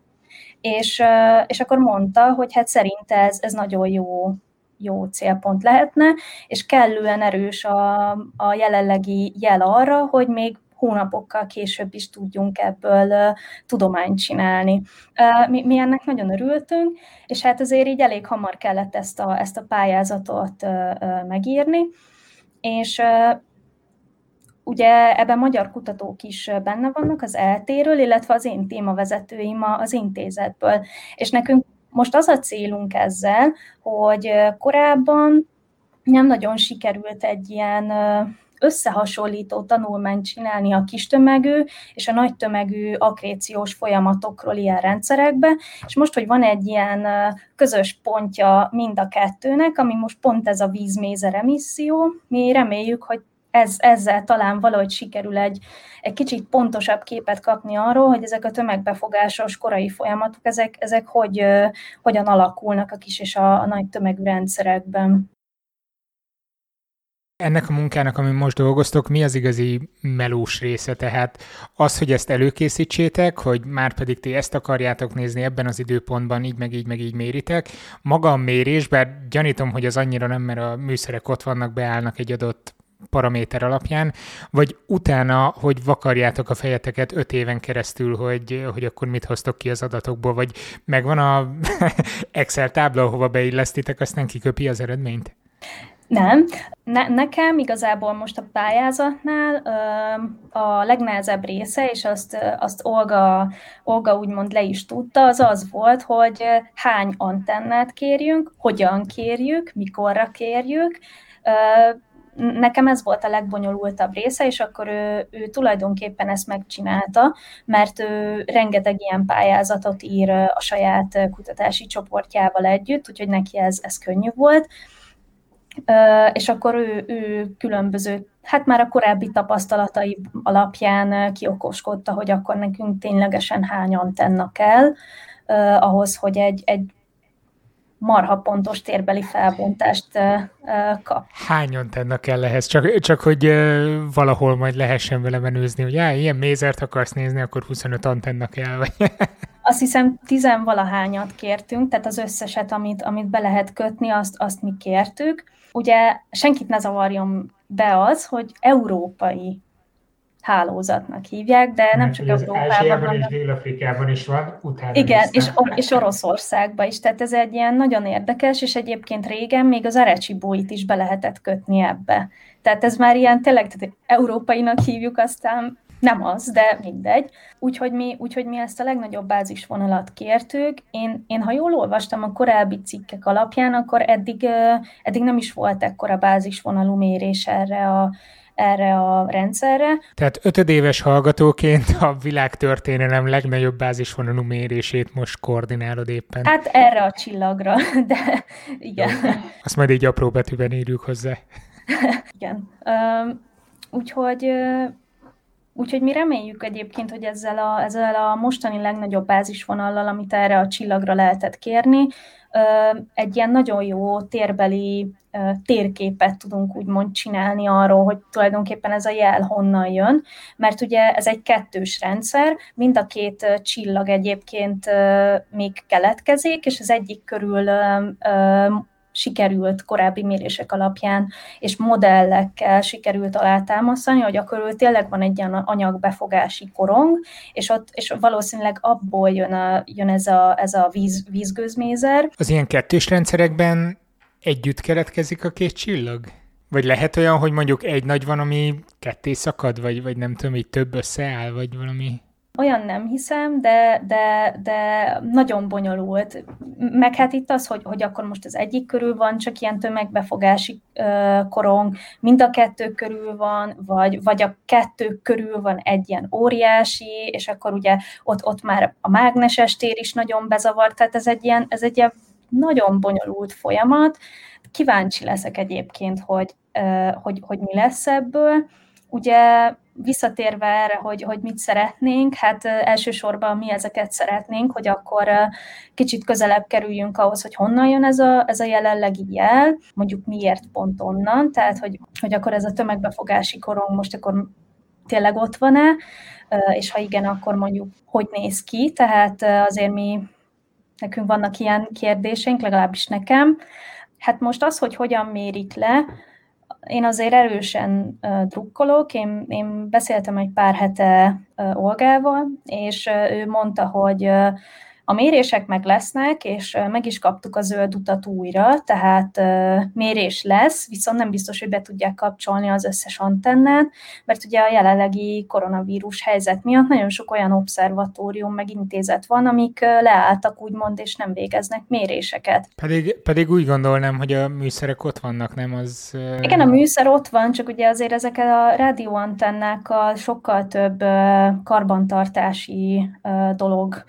és, és akkor mondta, hogy hát szerint ez, ez nagyon jó, jó célpont lehetne, és kellően erős a, a jelenlegi jel arra, hogy még hónapokkal később is tudjunk ebből uh, tudományt csinálni. Uh, mi, mi ennek nagyon örültünk, és hát azért így elég hamar kellett ezt a, ezt a pályázatot uh, uh, megírni, és uh, ugye ebben magyar kutatók is benne vannak az é el té-ről, illetve az én témavezetőim az intézetből. És nekünk most az a célunk ezzel, hogy korábban nem nagyon sikerült egy ilyen összehasonlító tanulmányt csinálni a kis tömegű és a nagy tömegű akréciós folyamatokról ilyen rendszerekbe, és most, hogy van egy ilyen közös pontja mind a kettőnek, ami most pont ez a vízmézer emisszió, mi reméljük, hogy Ez, ezzel talán valahogy sikerül egy, egy kicsit pontosabb képet kapni arról, hogy ezek a tömegbefogásos korai folyamatok, ezek, ezek hogy, hogyan alakulnak a kis és a, a nagy tömegű rendszerekben. Ennek a munkának, amin most dolgoztok, mi az igazi melós része? Tehát az, hogy ezt előkészítsétek, hogy már pedig ti ezt akarjátok nézni ebben az időpontban, így meg így meg így méritek. Maga a mérés, bár gyanítom, hogy az annyira nem, mert a műszerek ott vannak, beállnak egy adott paraméter alapján, vagy utána, hogy vakarjátok a fejeteket öt éven keresztül, hogy, hogy akkor mit hoztok ki az adatokból, vagy megvan a Excel tábla, ahova beillesztitek, aztán kiköpi az eredményt? Nem. Ne, nekem igazából most a pályázatnál ö, a legnehezebb része, és azt, azt Olga, Olga úgymond le is tudta, az az volt, hogy hány antennát kérjünk, hogyan kérjük, mikorra kérjük. Ö, Nekem ez volt a legbonyolultabb része, és akkor ő, ő tulajdonképpen ezt megcsinálta, mert ő rengeteg ilyen pályázatot ír a saját kutatási csoportjával együtt, úgyhogy neki ez, ez könnyű volt. És akkor ő, ő különböző, hát már a korábbi tapasztalatai alapján kiokoskodta, hogy akkor nekünk ténylegesen hány antenna kell, ahhoz, hogy egy, egy marha pontos térbeli felbontást uh, uh, kap. Hány antenna kell ehhez? Csak, csak hogy uh, valahol majd lehessen vele menőzni, hogy á, ilyen mézert akarsz nézni, akkor huszonöt antenna kell, vagy... Azt hiszem tizenvalahányat kértünk, tehát az összeset, amit, amit be lehet kötni, azt, azt mi kértük. Ugye senkit ne zavarjon be az, hogy európai hálózatnak hívják, de nem csak az Európában, és Dél-Afrikában is van, utána igen, és, és Oroszországban is, tehát ez egy ilyen nagyon érdekes, és egyébként régen még az arecsibóit is be lehetett kötni ebbe. Tehát ez már ilyen tényleg, tehát európainak hívjuk, aztán nem az, de mindegy. Úgyhogy mi, úgyhogy mi ezt a legnagyobb bázisvonalat kértük. Én, én, ha jól olvastam a korábbi cikkek alapján, akkor eddig, eddig nem is volt ekkora bázisvonalú mérés erre a erre a rendszerre. Tehát ötödéves hallgatóként a világtörténelem legnagyobb bázisvonalú mérését most koordinálod éppen. Hát erre a csillagra, de igen. Jó. Azt majd így apró betűben írjuk hozzá. Igen. Úgyhogy, úgyhogy mi reméljük egyébként, hogy ezzel a, ezzel a mostani legnagyobb bázisvonallal, amit erre a csillagra lehetett kérni, egy ilyen nagyon jó térbeli térképet tudunk úgymond csinálni arról, hogy tulajdonképpen ez a jel honnan jön, mert ugye ez egy kettős rendszer, mind a két csillag egyébként még keletkezik, és az egyik körül sikerült korábbi mérések alapján, és modellekkel sikerült alátámasztani, hogy akkor tényleg van egy ilyen anyagbefogási korong, és ott és valószínűleg abból jön, a, jön ez a, ez a víz, vízgőzmézer. Az ilyen kettős rendszerekben együtt keletkezik a két csillag? Vagy lehet olyan, hogy mondjuk egy nagy van, ami ketté szakad, vagy, vagy nem tudom, így több összeáll, vagy valami... Olyan nem hiszem, de, de, de nagyon bonyolult. Meg hát itt az, hogy, hogy akkor most az egyik körül van, csak ilyen tömegbefogási uh, korong, mind a kettő körül van, vagy, vagy a kettő körül van egy ilyen óriási, és akkor ugye ott, ott már a mágneses tér is nagyon bezavart, tehát ez egy ilyen, ez egy ilyen nagyon bonyolult folyamat. Kíváncsi leszek egyébként, hogy, uh, hogy, hogy mi lesz ebből. Ugye visszatérve erre, hogy, hogy mit szeretnénk, hát elsősorban mi ezeket szeretnénk, hogy akkor kicsit közelebb kerüljünk ahhoz, hogy honnan jön ez a, ez a jelenlegi jel, mondjuk miért pont onnan, tehát hogy, hogy akkor ez a tömegbefogási korong most akkor tényleg ott van-e, és ha igen, akkor mondjuk hogy néz ki, tehát azért mi Nekünk vannak ilyen kérdéseink, legalábbis nekem. Hát most az, hogy hogyan mérik le, én azért erősen uh, drukkolok. Én, én beszéltem egy pár hete uh, Olgával, és uh, ő mondta, hogy uh, a mérések meg lesznek, és uh, meg is kaptuk a zöld utat újra, tehát uh, mérés lesz, viszont nem biztos, hogy be tudják kapcsolni az összes antennát, mert ugye a jelenlegi koronavírus helyzet miatt nagyon sok olyan obszervatórium meg intézet van, amik uh, leálltak úgymond, és nem végeznek méréseket. Pedig, pedig úgy gondolnám, hogy a műszerek ott vannak, nem az... Uh... Igen, a műszer ott van, csak ugye azért ezek a rádióantennákkal sokkal több uh, karbantartási uh, dolog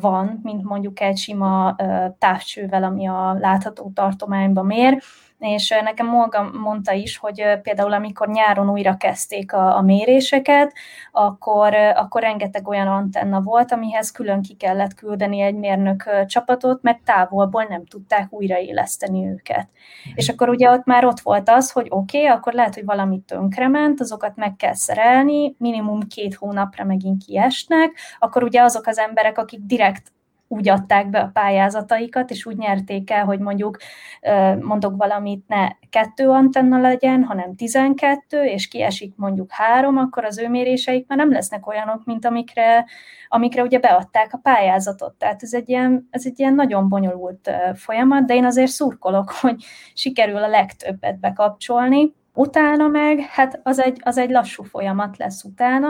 van, mint mondjuk egy sima távcsővel, ami a látható tartományba mér, és nekem Olga mondta is, hogy például amikor nyáron újra kezdték a, a méréseket, akkor, akkor rengeteg olyan antenna volt, amihez külön ki kellett küldeni egy mérnök csapatot, mert távolból nem tudták újraéleszteni őket. És akkor ugye ott már ott volt az, hogy oké, okay, akkor lehet, hogy valami tönkrement, azokat meg kell szerelni, minimum két hónapra megint kiesnek, akkor ugye azok az emberek, akik direkt úgy adták be a pályázataikat, és úgy nyerték el, hogy mondjuk, mondok valamit, ne kettő antenna legyen, hanem tizenkettő, és kiesik mondjuk három, akkor az ő méréseik már nem lesznek olyanok, mint amikre, amikre ugye beadták a pályázatot. Tehát ez egy ilyen, ez egy ilyen nagyon bonyolult folyamat, de én azért szurkolok, hogy sikerül a legtöbbet bekapcsolni. Utána meg, hát az egy, az egy lassú folyamat lesz utána.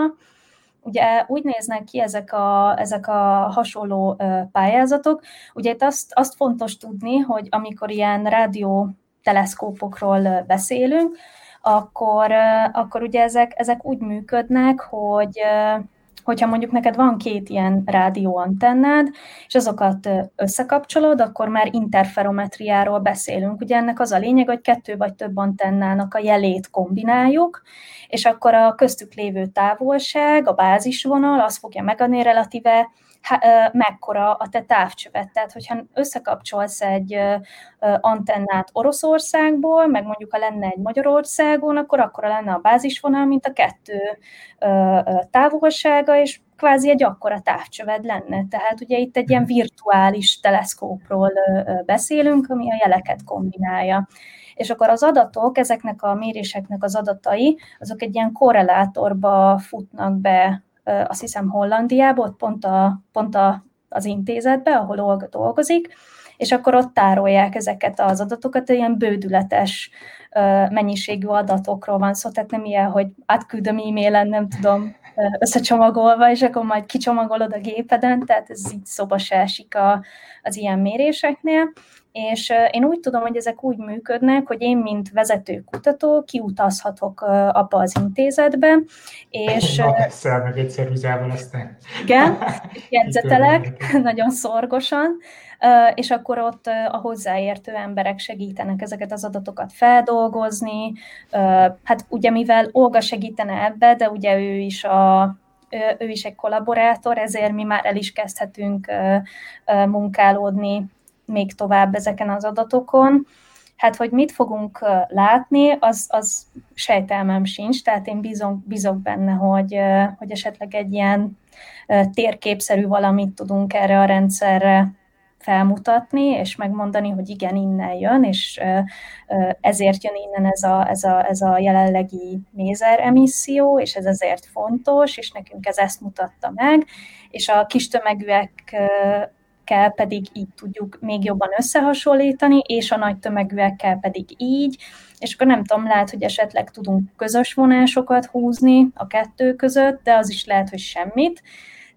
Ugye úgy néznek ki ezek a, ezek a hasonló pályázatok. Ugye itt azt, azt fontos tudni, hogy amikor ilyen rádióteleszkópokról beszélünk, akkor, akkor ugye ezek, ezek úgy működnek, hogy hogyha mondjuk neked van két ilyen rádióantennád, és azokat összekapcsolod, akkor már interferometriáról beszélünk. Ugye ennek az a lényeg, hogy kettő vagy több antennának a jelét kombináljuk, és akkor a köztük lévő távolság, a bázisvonal, az fogja megadni relatíve mekkora a te távcsövet. Tehát, hogyha összekapcsolsz egy antennát Oroszországból, meg mondjuk, ha lenne egy Magyarországon, akkor akkora lenne a bázisvonal, mint a kettő távolsága, és kvázi egy akkora távcsöved lenne. Tehát ugye itt egy ilyen virtuális teleszkópról beszélünk, ami a jeleket kombinálja. És akkor az adatok, ezeknek a méréseknek az adatai, azok egy ilyen korrelátorba futnak be, azt hiszem Hollandiából, pont, a, pont a, az intézetbe, ahol Olga dolgozik, és akkor ott tárolják ezeket az adatokat, ilyen bődületes mennyiségű adatokról van szó, tehát nem ilyen, hogy átküldöm e-mailen, nem tudom, összecsomagolva, és akkor majd kicsomagolod a gépeden, tehát ez így szóba se esik a, az ilyen méréseknél. És én úgy tudom, hogy ezek úgy működnek, hogy én, mint vezető kutató, kiutazhatok abba az intézetbe, és... Na, egyszer, meg egyszer húzával aztán. Igen, jegyzetelek, nagyon szorgosan, és akkor ott a hozzáértő emberek segítenek ezeket az adatokat feldolgozni. Hát ugye, mivel Olga segítene ebbe, de ugye ő is a... ő is egy kollaborátor, ezért mi már el is kezdhetünk munkálódni még tovább ezeken az adatokon. Hát, hogy mit fogunk látni, az, az sejtelmem sincs, tehát én bízom, bízok benne, hogy, hogy esetleg egy ilyen térképszerű valamit tudunk erre a rendszerre felmutatni, és megmondani, hogy igen, innen jön, és ezért jön innen ez a, ez a, ez a jelenlegi mézer emisszió, és ez ezért fontos, és nekünk ez ezt mutatta meg, és a kis tömegűek kell pedig így tudjuk még jobban összehasonlítani, és a nagy tömegűekkel pedig így, és akkor nem tudom, lehet, hogy esetleg tudunk közös vonásokat húzni a kettő között, de az is lehet, hogy semmit.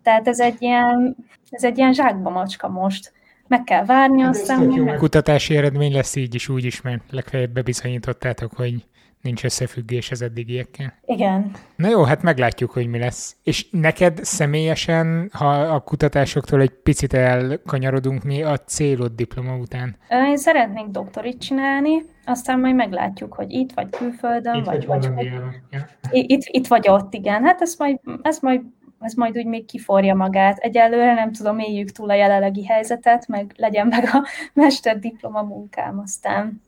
Tehát ez egy ilyen, ez egy ilyen zsákba macska most. Meg kell várni aztán. Kutatási eredmény lesz így is, úgy is, mert legfeljebb bebizonyítottátok, hogy nincs összefüggés az eddigiekkel. Igen. Na jó, hát meglátjuk, hogy mi lesz. És neked személyesen, ha a kutatásoktól egy picit elkanyarodunk, mi a célod diploma után? Én szeretnék doktorit csinálni, aztán majd meglátjuk, hogy itt vagy külföldön, itt vagy, vagy, vagy ja. itt, itt vagy ott, igen. Hát ez majd, ez majd ez majd úgy még kiforja magát. Egyelőre nem tudom, éljük túl a jelenlegi helyzetet, meg legyen meg a mesterdiploma munkám aztán.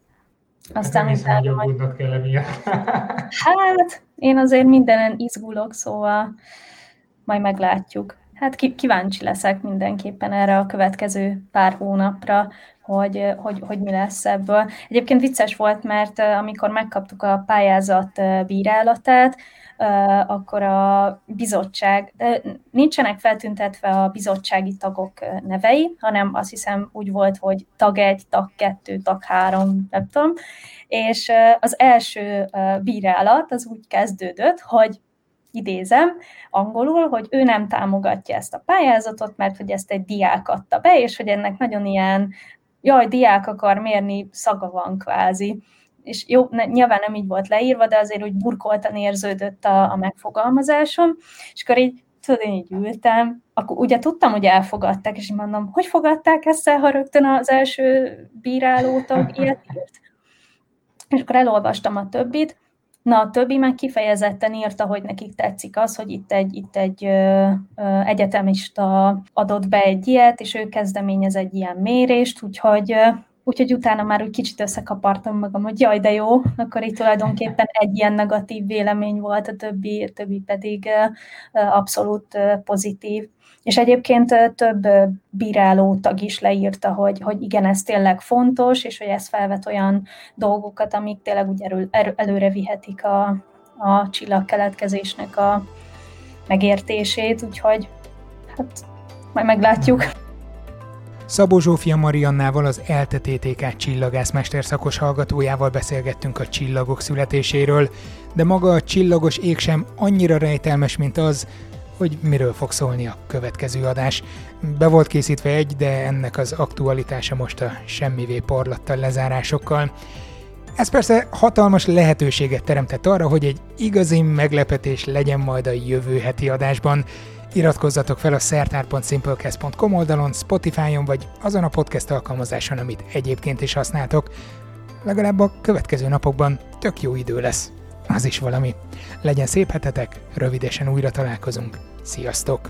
Aztán nem hiszem, hogy aggódnod kell emiatt. Hát, én azért mindenen izgulok, szóval majd meglátjuk. Hát kíváncsi leszek mindenképpen erre a következő pár hónapra, hogy, hogy, hogy mi lesz ebből. Egyébként vicces volt, mert amikor megkaptuk a pályázat bírálatát, akkor a bizottság, nincsenek feltüntetve a bizottsági tagok nevei, hanem azt hiszem úgy volt, hogy tag egy, tag kettő, tag három, nem tudom. És az első bírálat az úgy kezdődött, hogy idézem angolul, hogy ő nem támogatja ezt a pályázatot, mert hogy ezt egy diák adta be, és hogy ennek nagyon ilyen, jaj, diák akar mérni, szaga van kvázi. És jó, nyilván nem így volt leírva, de azért úgy burkoltan érződött a, a megfogalmazásom, és akkor így, tudod, én így ültem, akkor ugye tudtam, hogy elfogadták, és így mondom, hogy fogadták ezt, ha rögtön az első bírálótag ilyet írt. És akkor elolvastam a többit. Na, a többi meg kifejezetten írta, hogy nekik tetszik az, hogy itt egy, itt egy ö, ö, egyetemista adott be egy ilyet, és ő kezdeményez egy ilyen mérést, úgyhogy, ö, úgyhogy utána már úgy kicsit összekapartam magam, hogy jaj, de jó, akkor itt tulajdonképpen egy ilyen negatív vélemény volt, a többi, a többi pedig ö, ö, abszolút ö, pozitív. És egyébként több bírálótag is leírta, hogy, hogy igen, ez tényleg fontos, és hogy ez felvet olyan dolgokat, amik tényleg úgy erő, erő, előre vihetik a, a csillagkeletkezésnek a megértését, úgyhogy hát majd meglátjuk. Szabó Zsófia Mariannával, az ELTE té té ká csillagászmester szakos hallgatójával beszélgettünk a csillagok születéséről, de maga a csillagos ég sem annyira rejtelmes, mint az, hogy miről fog szólni a következő adás. Be volt készítve egy, de ennek az aktualitása most a semmivé parlattal lezárásokkal. Ez persze hatalmas lehetőséget teremtett arra, hogy egy igazi meglepetés legyen majd a jövő heti adásban. Iratkozzatok fel a szertár pont simplecast pont com oldalon, Spotify-on vagy azon a podcast alkalmazáson, amit egyébként is használtok. Legalább a következő napokban tök jó idő lesz. Az is valami. Legyen szép hetetek, rövidesen újra találkozunk. Sziasztok!